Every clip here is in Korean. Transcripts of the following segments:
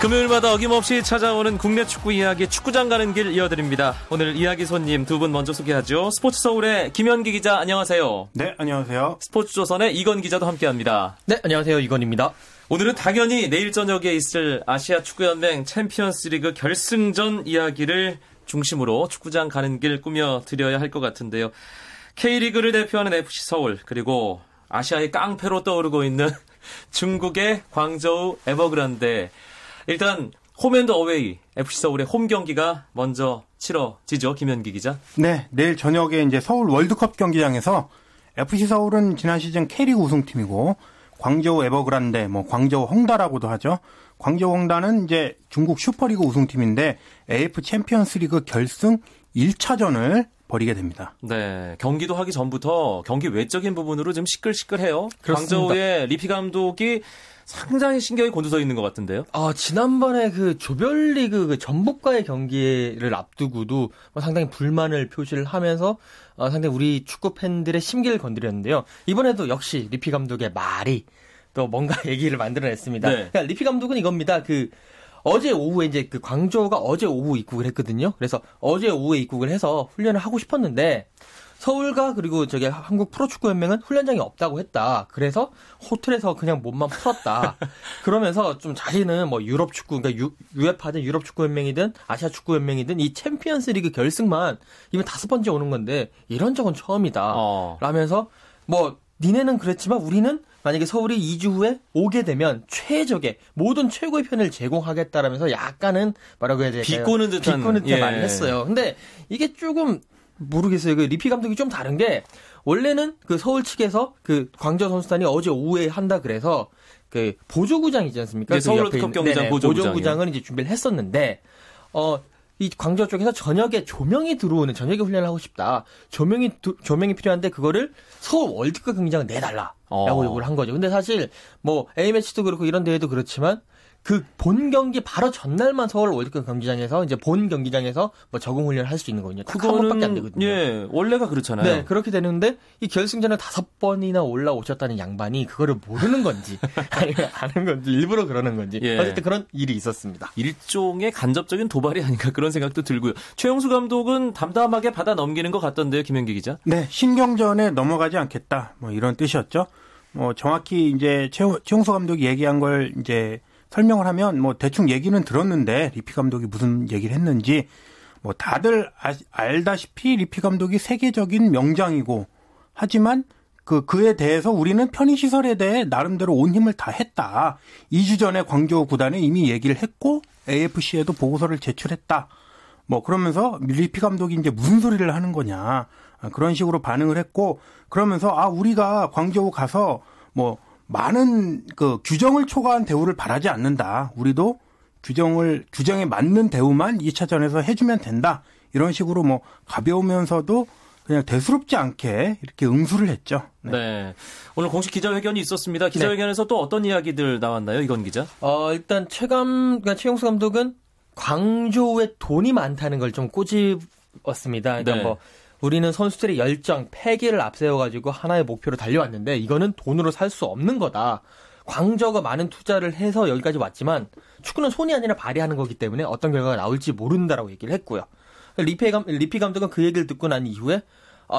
금요일마다 어김없이 찾아오는 국내 축구 이야기, 축구장 가는 길 이어드립니다. 오늘 이야기 손님 두 분 먼저 소개하죠. 스포츠서울의 김현기 기자, 안녕하세요. 네, 안녕하세요. 스포츠조선의 이건 기자도 함께합니다. 네, 안녕하세요. 이건입니다. 오늘은 당연히 내일 저녁에 있을 아시아 축구연맹 챔피언스리그 결승전 이야기를 중심으로 축구장 가는 길 꾸며드려야 할 것 같은데요. K리그를 대표하는 FC서울, 그리고 아시아의 깡패로 떠오르고 있는 중국의 광저우 에버그란데. 일단 홈앤드 어웨이, FC서울의 홈 경기가 먼저 치러지죠. 김현기 기자. 네, 내일 저녁에 이제 서울 월드컵 경기장에서 FC서울은 지난 시즌 K리그 우승팀이고 광저우 에버그란데, 광저우 헝다라고도 하죠. 광저우 헝다는 이제 중국 슈퍼리그 우승팀인데 AF 챔피언스리그 결승 1차전을 벌이게 됩니다. 네, 경기도 하기 전부터 경기 외적인 부분으로 좀 시끌시끌해요. 그렇습니다. 광저우의 리피 감독이 상당히 신경이 곤두서 있는 것 같은데요. 아, 지난번에 그 조별리그 그 전북과의 경기를 앞두고도 상당히 불만을 표시를 하면서 상당히 우리 축구 팬들의 심기를 건드렸는데요. 이번에도 역시 리피 감독의 말이 또 뭔가 얘기를 만들어냈습니다. 네. 그러니까 리피 감독은 이겁니다. 어제 오후에 이제 광저우가 어제 오후 입국을 했거든요. 그래서 어제 오후에 입국을 해서 훈련을 하고 싶었는데 서울과 그리고 저기 한국 프로축구연맹은 훈련장이 없다고 했다. 그래서 호텔에서 그냥 몸만 풀었다. 그러면서 좀 자신은 유럽 축구, 그러니까 UEFA든 유럽 축구연맹이든 아시아 축구연맹이든 이 챔피언스리그 결승만 이번 5번째 오는 건데 이런 적은 처음이다. 라면서 니네는 그랬지만 우리는 만약에 서울이 2주 후에 오게 되면 최적의 모든 최고의 편을 제공하겠다라면서 약간은 뭐라고 해야 될까요? 비꼬는 듯한 말을 했어요. 근데 이게 조금 모르겠어요. 리피 감독이 좀 다른 게, 원래는 서울 측에서 광저우 선수단이 어제 오후에 한다 그래서 보조구장 있지 않습니까? 네, 서울 월드컵 경기장 보조구장은 이제 준비를 했었는데, 이 광저우 쪽에서 저녁에 조명이 들어오는, 저녁에 훈련을 하고 싶다. 조명이 필요한데 그거를 서울 월드컵 경기장을 내달라라고 요구를 한 거죠. 근데 사실 A매치도 그렇고 이런 대회도 그렇지만 본 경기 바로 전날만 서울 월드컵 경기장에서 이제 본 경기장에서 적응 훈련을 할 수 있는 거거든요. 딱 한 번밖에 안 되거든요. 예, 원래가 그렇잖아요. 네, 그렇게 되는데 이 결승전에 5번이나 올라오셨다는 양반이 그거를 모르는 건지 아니면 아는 건지 일부러 그러는 건지, 예, 어쨌든 그런 일이 있었습니다. 일종의 간접적인 도발이 아닌가 그런 생각도 들고요. 최용수 감독은 담담하게 받아 넘기는 것 같던데요, 김현기 기자. 네, 신경전에 넘어가지 않겠다, 이런 뜻이었죠. 정확히 이제 최용수 감독이 얘기한 걸 이제 설명을 하면 대충 얘기는 들었는데 리피 감독이 무슨 얘기를 했는지 다들 알다시피 리피 감독이 세계적인 명장이고, 하지만 그에 대해서 우리는 편의시설에 대해 나름대로 온 힘을 다 했다. 2주 전에 광저우 구단에 이미 얘기를 했고 AFC에도 보고서를 제출했다. 그러면서 리피 감독이 이제 무슨 소리를 하는 거냐, 그런 식으로 반응을 했고, 그러면서 우리가 광저우 가서 많은 규정을 초과한 대우를 바라지 않는다. 우리도 규정에 맞는 대우만 2차전에서 해주면 된다. 이런 식으로 가벼우면서도 그냥 대수롭지 않게 이렇게 응수를 했죠. 네. 네. 오늘 공식 기자회견이 있었습니다. 기자회견에서 네, 또 어떤 이야기들 나왔나요, 이건 기자? 일단 최용수 감독은 광저우에 돈이 많다는 걸 좀 꼬집었습니다. 그러니까 네, 우리는 선수들의 열정, 패기를 앞세워가지고 하나의 목표로 달려왔는데 이거는 돈으로 살 수 없는 거다. 광저우가 많은 투자를 해서 여기까지 왔지만 축구는 손이 아니라 발이 하는 거기 때문에 어떤 결과가 나올지 모른다라고 얘기를 했고요. 리피 감독은 그 얘기를 듣고 난 이후에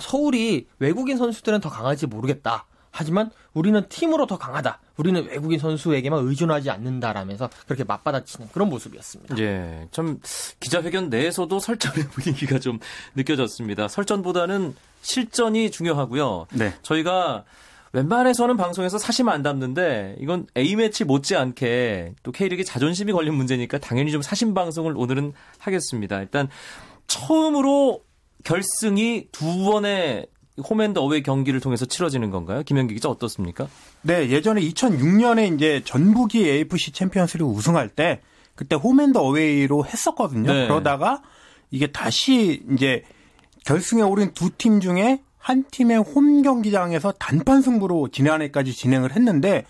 서울이 외국인 선수들은 더 강할지 모르겠다. 하지만 우리는 팀으로 더 강하다. 우리는 외국인 선수에게만 의존하지 않는다라면서 그렇게 맞받아치는 그런 모습이었습니다. 예, 참 기자회견 내에서도 설전의 분위기가 좀 느껴졌습니다. 설전보다는 실전이 중요하고요. 네. 저희가 웬만해서는 방송에서 사심 안 담는데 이건 A매치 못지않게 또 K리그에 자존심이 걸린 문제니까 당연히 좀 사심 방송을 오늘은 하겠습니다. 일단 처음으로 결승이 두 번의 홈앤더웨이 경기를 통해서 치러지는 건가요? 김현기 기자, 어떻습니까? 네, 예전에 2006년에 이제 전북이 AFC 챔피언스리그 우승할 때 그때 홈앤더웨이로 했었거든요. 네. 그러다가 이게 다시 이제 결승에 오른 두 팀 중에 한 팀의 홈 경기장에서 단판 승부로 지난해까지 진행을 했는데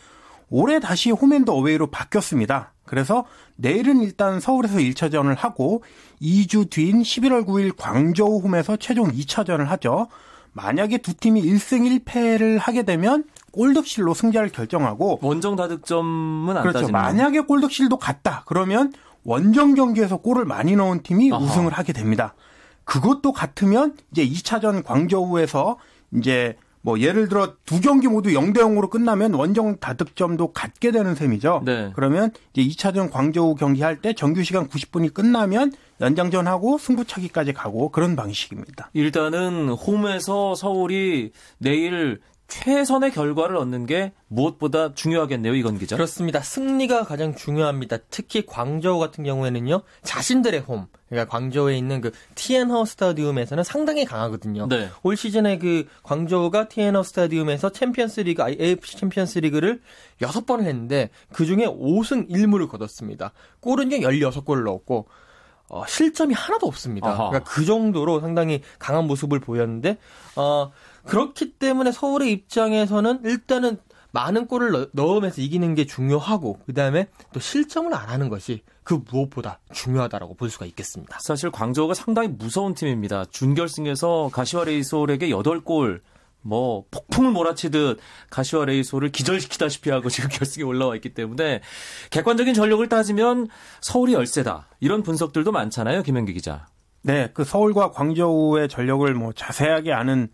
올해 다시 홈앤더웨이로 바뀌었습니다. 그래서 내일은 일단 서울에서 1차전을 하고 2주 뒤인 11월 9일 광저우 홈에서 최종 2차전을 하죠. 만약에 두 팀이 1승 1패를 하게 되면 골득실로 승자를 결정하고 원정 다득점은 안 그렇죠. 따지는. 만약에 골득실도 갔다 그러면 원정 경기에서 골을 많이 넣은 팀이 아하. 우승을 하게 됩니다. 그것도 같으면 이제 2차전 광저우에서 이제 뭐 예를 들어 두 경기 모두 0-0으로 끝나면 원정 다득점도 갖게 되는 셈이죠. 네. 그러면 이제 2차전 광저우 경기할 때 정규 시간 90분이 끝나면 연장전하고 승부차기까지 가고 그런 방식입니다. 일단은 홈에서 서울이 내일 최선의 결과를 얻는 게 무엇보다 중요하겠네요, 이건 기자. 그렇습니다. 승리가 가장 중요합니다. 특히 광저우 같은 경우에는요, 자신들의 홈, 그러니까 광저우에 있는 그 티엔허 스타디움에서는 상당히 강하거든요. 네. 올 시즌에 그 광저우가 티엔허 스타디움에서 챔피언스리그, AFC 챔피언스리그를 6번을 했는데 그 중에 5승 1무를 거뒀습니다. 골은 16골을 넣었고. 실점이 하나도 없습니다. 그러니까 그 정도로 상당히 강한 모습을 보였는데 그렇기 때문에 서울의 입장에서는 일단은 많은 골을 넣으면서 이기는 게 중요하고 그다음에 또 실점을 안 하는 것이 그 무엇보다 중요하다라고 볼 수가 있겠습니다. 사실 광저우가 상당히 무서운 팀입니다. 준결승에서 가시와 레이솔에게 8골 뭐 폭풍을 몰아치듯 가시와 레이솔을 기절시키다시피 하고 지금 결승에 올라와 있기 때문에 객관적인 전력을 따지면 서울이 열세다. 이런 분석들도 많잖아요. 김현기 기자. 네, 그 서울과 광저우의 전력을 뭐 자세하게 아는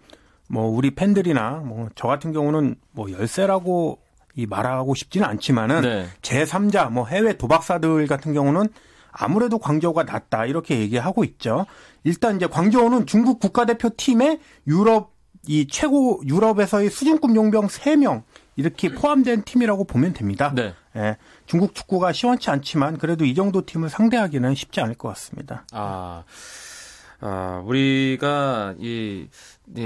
뭐 우리 팬들이나 뭐 저 같은 경우는 뭐 열세라고 이 말하고 싶지는 않지만은 네. 제3자 뭐 해외 도박사들 같은 경우는 아무래도 광저우가 낫다. 이렇게 얘기하고 있죠. 일단 이제 광저우는 중국 국가대표팀의 유럽 이 최고 유럽에서의 수준급 용병 3명 이렇게 포함된 팀이라고 보면 됩니다. 네. 예, 중국 축구가 시원치 않지만 그래도 이 정도 팀을 상대하기는 쉽지 않을 것 같습니다. 우리가 이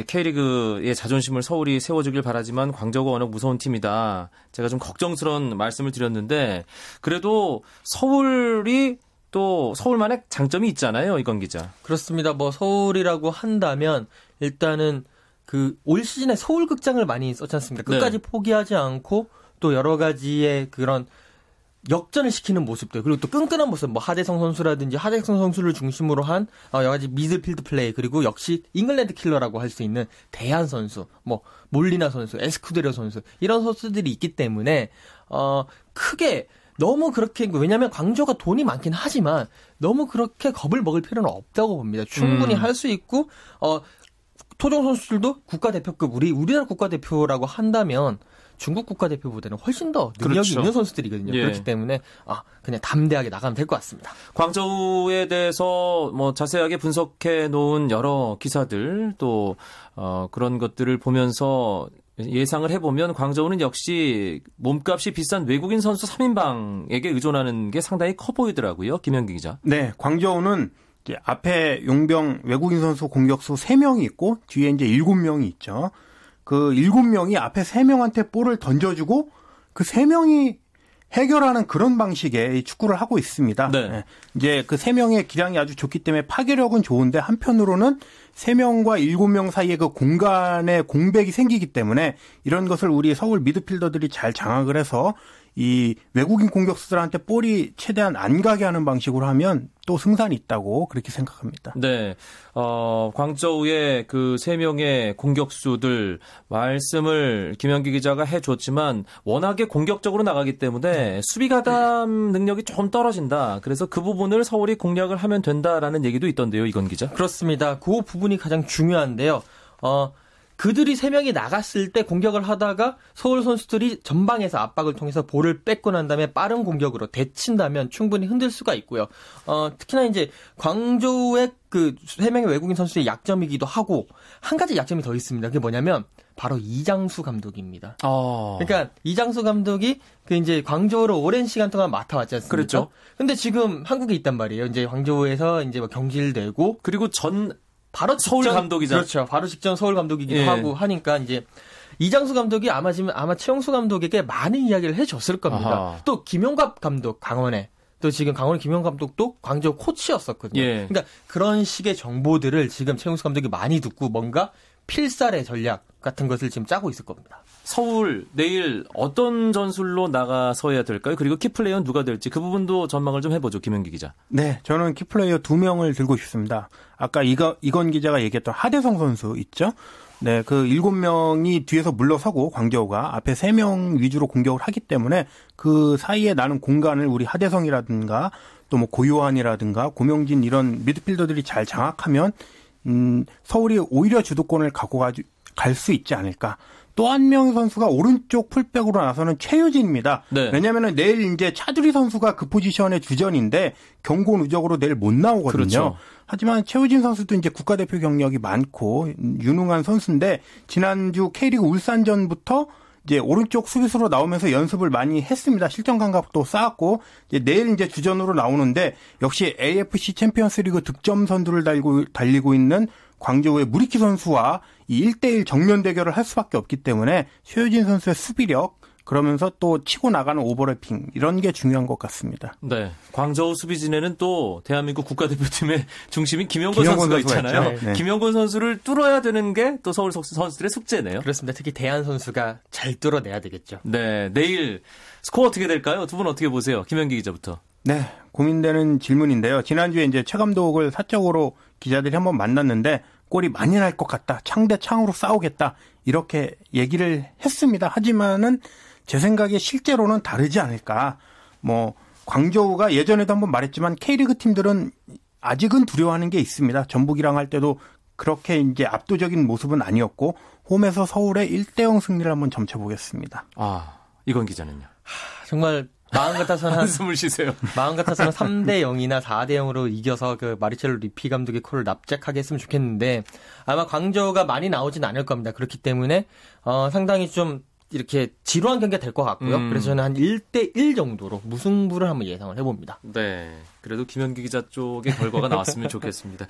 K리그의 자존심을 서울이 세워주길 바라지만 광저우가 워낙 무서운 팀이다. 제가 좀 걱정스러운 말씀을 드렸는데 그래도 서울이 또 서울만의 장점이 있잖아요. 이건 기자. 그렇습니다. 뭐 서울이라고 한다면 일단은 그 올 시즌에 서울 극장을 많이 썼지 않습니까? 끝까지 네. 포기하지 않고 또 여러 가지의 그런 역전을 시키는 모습들 그리고 또 끈끈한 모습 뭐 하대성 선수라든지 하대성 선수를 중심으로 한 여러 가지 미드필드 플레이 그리고 역시 잉글랜드 킬러라고 할 수 있는 대한 선수 뭐 몰리나 선수 에스쿠데르 선수 이런 선수들이 있기 때문에 크게 너무 그렇게 왜냐하면 광저우가 돈이 많긴 하지만 너무 그렇게 겁을 먹을 필요는 없다고 봅니다. 충분히 할 수 있고 토종 선수들도 국가대표급 우리나라 국가대표라고 한다면 중국 국가대표보다는 훨씬 더 능력이 그렇죠. 있는 선수들이거든요. 예. 그렇기 때문에 그냥 담대하게 나가면 될 것 같습니다. 광저우에 대해서 뭐 자세하게 분석해 놓은 여러 기사들 또 그런 것들을 보면서 예상을 해보면 광저우는 역시 몸값이 비싼 외국인 선수 3인방에게 의존하는 게 상당히 커 보이더라고요. 김현기 기자. 네, 광저우는 앞에 용병 외국인 선수 공격수 3명이 있고 뒤에 이제 7명이 있죠. 그 7명이 앞에 3명한테 볼을 던져주고 그 3명이 해결하는 그런 방식의 축구를 하고 있습니다. 네. 이제 그 3명의 기량이 아주 좋기 때문에 파괴력은 좋은데 한편으로는 3명과 7명 사이에 그 공간에 공백이 생기기 때문에 이런 것을 우리 서울 미드필더들이 잘 장악을 해서 이 외국인 공격수들한테 볼이 최대한 안 가게 하는 방식으로 하면 또 승산이 있다고 그렇게 생각합니다. 네. 광저우의 그 3명의 공격수들 말씀을 김현기 기자가 해줬지만 워낙에 공격적으로 나가기 때문에 수비 가담 능력이 좀 떨어진다. 그래서 그 부분을 서울이 공략을 하면 된다라는 얘기도 있던데요. 이건 기자. 그렇습니다. 그 부분이 가장 중요한데요. 그들이 3명이 나갔을 때 공격을 하다가 서울 선수들이 전방에서 압박을 통해서 볼을 뺏고 난 다음에 빠른 공격으로 데친다면 충분히 흔들 수가 있고요. 특히나 이제 광저우의 그 3명의 외국인 선수의 약점이기도 하고 한 가지 약점이 더 있습니다. 그게 뭐냐면 바로 이장수 감독입니다. 그러니까 이장수 감독이 그 이제 광저우를 오랜 시간 동안 맡아왔지 않습니까? 그렇죠. 근데 지금 한국에 있단 말이에요. 이제 광저우에서 이제 막 경질되고 그리고 바로 직전, 서울 감독이잖아요. 그렇죠. 바로 직전 서울 감독이기도 하고 하니까 이제 이장수 감독이 아마 최용수 감독에게 많은 이야기를 해줬을 겁니다. 또 김용갑 감독 강원에 또 지금 강원 김용갑 감독도 광저우 코치였었거든요. 예. 그러니까 그런 식의 정보들을 지금 최용수 감독이 많이 듣고 뭔가 필살의 전략 같은 것을 지금 짜고 있을 겁니다. 서울 내일 어떤 전술로 나가서 해야 될까요? 그리고 키플레이어는 누가 될지 그 부분도 전망을 좀 해보죠. 김현기 기자. 네. 저는 키플레이어 2명을 들고 싶습니다. 아까 이건 기자가 얘기했던 하대성 선수 있죠? 네, 그 7명이 뒤에서 물러서고 광저우가 앞에 3명 위주로 공격을 하기 때문에 그 사이에 나는 공간을 우리 하대성이라든가 또 뭐 고요한이라든가 고명진 이런 미드필더들이 잘 장악하면 서울이 오히려 주도권을 갖고 갈 수 있지 않을까. 또 한 명의 선수가 오른쪽 풀백으로 나서는 최유진입니다. 네. 왜냐면은 내일 이제 차두리 선수가 그 포지션의 주전인데 경고 누적으로 내일 못 나오거든요. 그렇죠. 하지만 최유진 선수도 이제 국가대표 경력이 많고 유능한 선수인데 지난주 K리그 울산전부터 이제 오른쪽 수비수로 나오면서 연습을 많이 했습니다. 실전 감각도 쌓았고 이제 내일 이제 주전으로 나오는데 역시 AFC 챔피언스리그 득점 선두를 달리고 있는 광저우의 무리키 선수와 이 1대1 정면 대결을 할 수밖에 없기 때문에 최유진 선수의 수비력 그러면서 또 치고 나가는 오버래핑 이런 게 중요한 것 같습니다. 네, 광저우 수비진에는 또 대한민국 국가대표팀의 중심인 김영권 선수가 있잖아요. 네. 김영권 선수를 뚫어야 되는 게 또 서울 선수들의 숙제네요. 그렇습니다. 특히 대한 선수가 잘 뚫어내야 되겠죠. 네, 내일 스코어 어떻게 될까요? 두 분 어떻게 보세요? 김현기 기자부터. 네, 고민되는 질문인데요. 지난주에 이제 최 감독을 사적으로 기자들이 한번 만났는데 골이 많이 날 것 같다. 창 대 창으로 싸우겠다. 이렇게 얘기를 했습니다. 하지만은 제 생각에 실제로는 다르지 않을까. 뭐 광저우가 예전에도 한번 말했지만 K리그 팀들은 아직은 두려워하는 게 있습니다. 전북이랑 할 때도 그렇게 이제 압도적인 모습은 아니었고 홈에서 서울의 1대0 승리를 한번 점쳐보겠습니다. 아, 이건 기자는요. 정말 마음 같아서는 한숨을 쉬세요. 마음 같아서는 3대0이나 4대0으로 이겨서 그 마리첼로 리피 감독의 콜을 납작하게 했으면 좋겠는데 아마 광저우가 많이 나오진 않을 겁니다. 그렇기 때문에 상당히 좀 이렇게 지루한 경기가 될 것 같고요. 그래서 저는 한 1대1 정도로 무승부를 한번 예상을 해봅니다. 네, 그래도 김현기 기자 쪽의 결과가 나왔으면 좋겠습니다.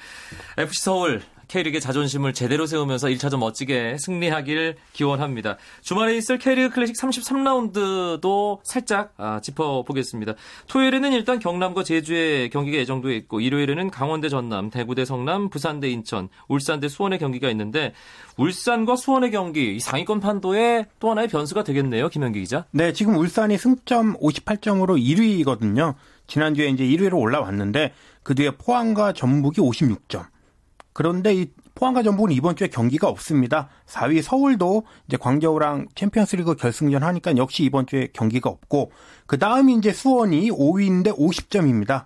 FC서울 K리그의 자존심을 제대로 세우면서 1차전 멋지게 승리하길 기원합니다. 주말에 있을 K리그 클래식 33라운드도 살짝 짚어보겠습니다. 토요일에는 일단 경남과 제주의 경기가 예정돼 있고 일요일에는 강원대 전남, 대구대 성남, 부산대 인천, 울산대 수원의 경기가 있는데 울산과 수원의 경기, 이 상위권 판도에 또 하나의 변수가 되겠네요. 김현기 기자. 네, 지금 울산이 승점 58점으로 1위거든요. 지난주에 이제 1위로 올라왔는데 그 뒤에 포항과 전북이 56점. 그런데 이 포항과 전북은 이번 주에 경기가 없습니다. 4위 서울도 이제 광저우랑 챔피언스리그 결승전 하니까 역시 이번 주에 경기가 없고 그 다음이 이제 수원이 5위인데 50점입니다.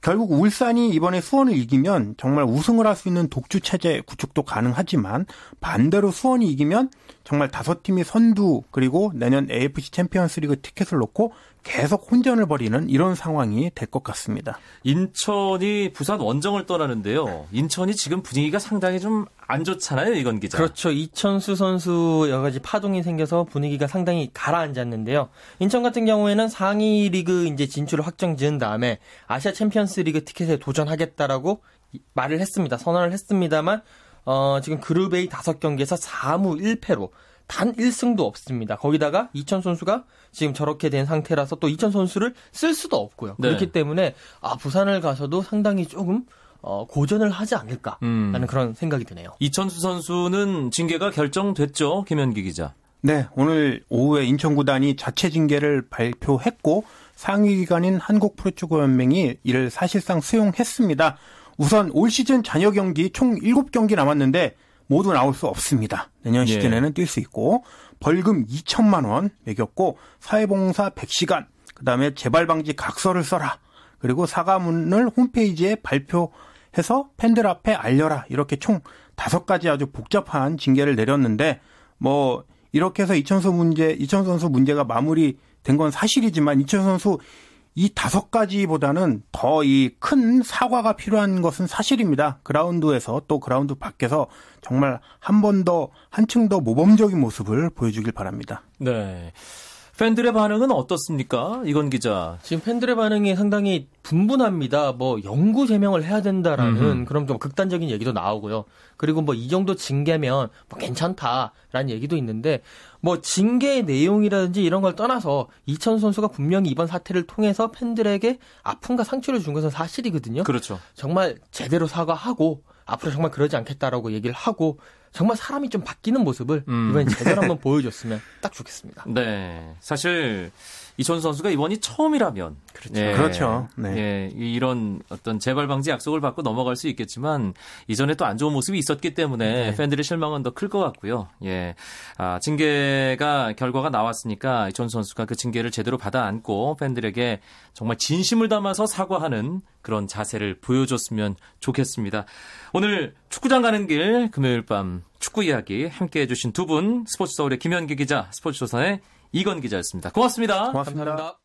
결국 울산이 이번에 수원을 이기면 정말 우승을 할 수 있는 독주 체제 구축도 가능하지만 반대로 수원이 이기면 정말 5팀이 선두 그리고 내년 AFC 챔피언스리그 티켓을 놓고 계속 혼전을 벌이는 이런 상황이 될 것 같습니다. 인천이 부산 원정을 떠나는데요. 인천이 지금 분위기가 상당히 좀 안 좋잖아요, 이건 기자. 그렇죠. 이천수 선수 여러 가지 파동이 생겨서 분위기가 상당히 가라앉았는데요. 인천 같은 경우에는 상위 리그 이제 진출을 확정 지은 다음에 아시아 챔피언스리그 티켓에 도전하겠다라고 말을 했습니다. 선언을 했습니다만 지금 그룹 A 5경기에서 4무 1패로 단 1승도 없습니다. 거기다가 이천 선수가 지금 저렇게 된 상태라서 또 이천 선수를 쓸 수도 없고요. 네. 그렇기 때문에 부산을 가서도 상당히 조금 고전을 하지 않을까라는 그런 생각이 드네요. 이천수 선수는 징계가 결정됐죠, 김현기 기자. 네, 오늘 오후에 인천구단이 자체 징계를 발표했고 상위기관인 한국프로축구연맹이 이를 사실상 수용했습니다. 우선 올 시즌 잔여 경기 총 7경기 남았는데 모두 나올 수 없습니다. 내년 시즌에는 뛸 수 있고 벌금 2천만 원 매겼고 사회봉사 100시간, 그다음에 재발방지 각서를 써라. 그리고 사과문을 홈페이지에 발표해서 팬들 앞에 알려라. 이렇게 총 5가지 아주 복잡한 징계를 내렸는데 뭐 이렇게 해서 이천수 선수 문제가 마무리된 건 사실이지만 이천수 선수 이 5가지보다는 더 이 큰 사과가 필요한 것은 사실입니다. 그라운드에서 또 그라운드 밖에서 정말 한층 더 모범적인 모습을 보여주길 바랍니다. 네. 팬들의 반응은 어떻습니까? 이건 기자. 지금 팬들의 반응이 상당히 분분합니다. 뭐 영구 제명을 해야 된다라는 그런 좀 극단적인 얘기도 나오고요. 그리고 뭐 이 정도 징계면 뭐 괜찮다라는 얘기도 있는데 뭐 징계의 내용이라든지 이런 걸 떠나서 이천 선수가 분명히 이번 사태를 통해서 팬들에게 아픔과 상처를 준 것은 사실이거든요. 그렇죠. 정말 제대로 사과하고 앞으로 정말 그러지 않겠다라고 얘기를 하고 정말 사람이 좀 바뀌는 모습을 이번엔 제대로 한번 보여줬으면 딱 좋겠습니다. 네, 사실 이천수 선수가 이번이 처음이라면 그렇죠. 예, 그렇죠. 네. 예, 이런 어떤 재발 방지 약속을 받고 넘어갈 수 있겠지만 이전에 또 안 좋은 모습이 있었기 때문에 네. 팬들의 실망은 더 클 것 같고요. 예, 아, 징계가 결과가 나왔으니까 이천수 선수가 그 징계를 제대로 받아안고 팬들에게 정말 진심을 담아서 사과하는 그런 자세를 보여줬으면 좋겠습니다. 오늘 축구장 가는 길 금요일 밤 축구 이야기 함께해 주신 두 분 스포츠서울의 김현기 기자, 스포츠조선의 이건 기자였습니다. 고맙습니다. 고맙습니다. 감사합니다.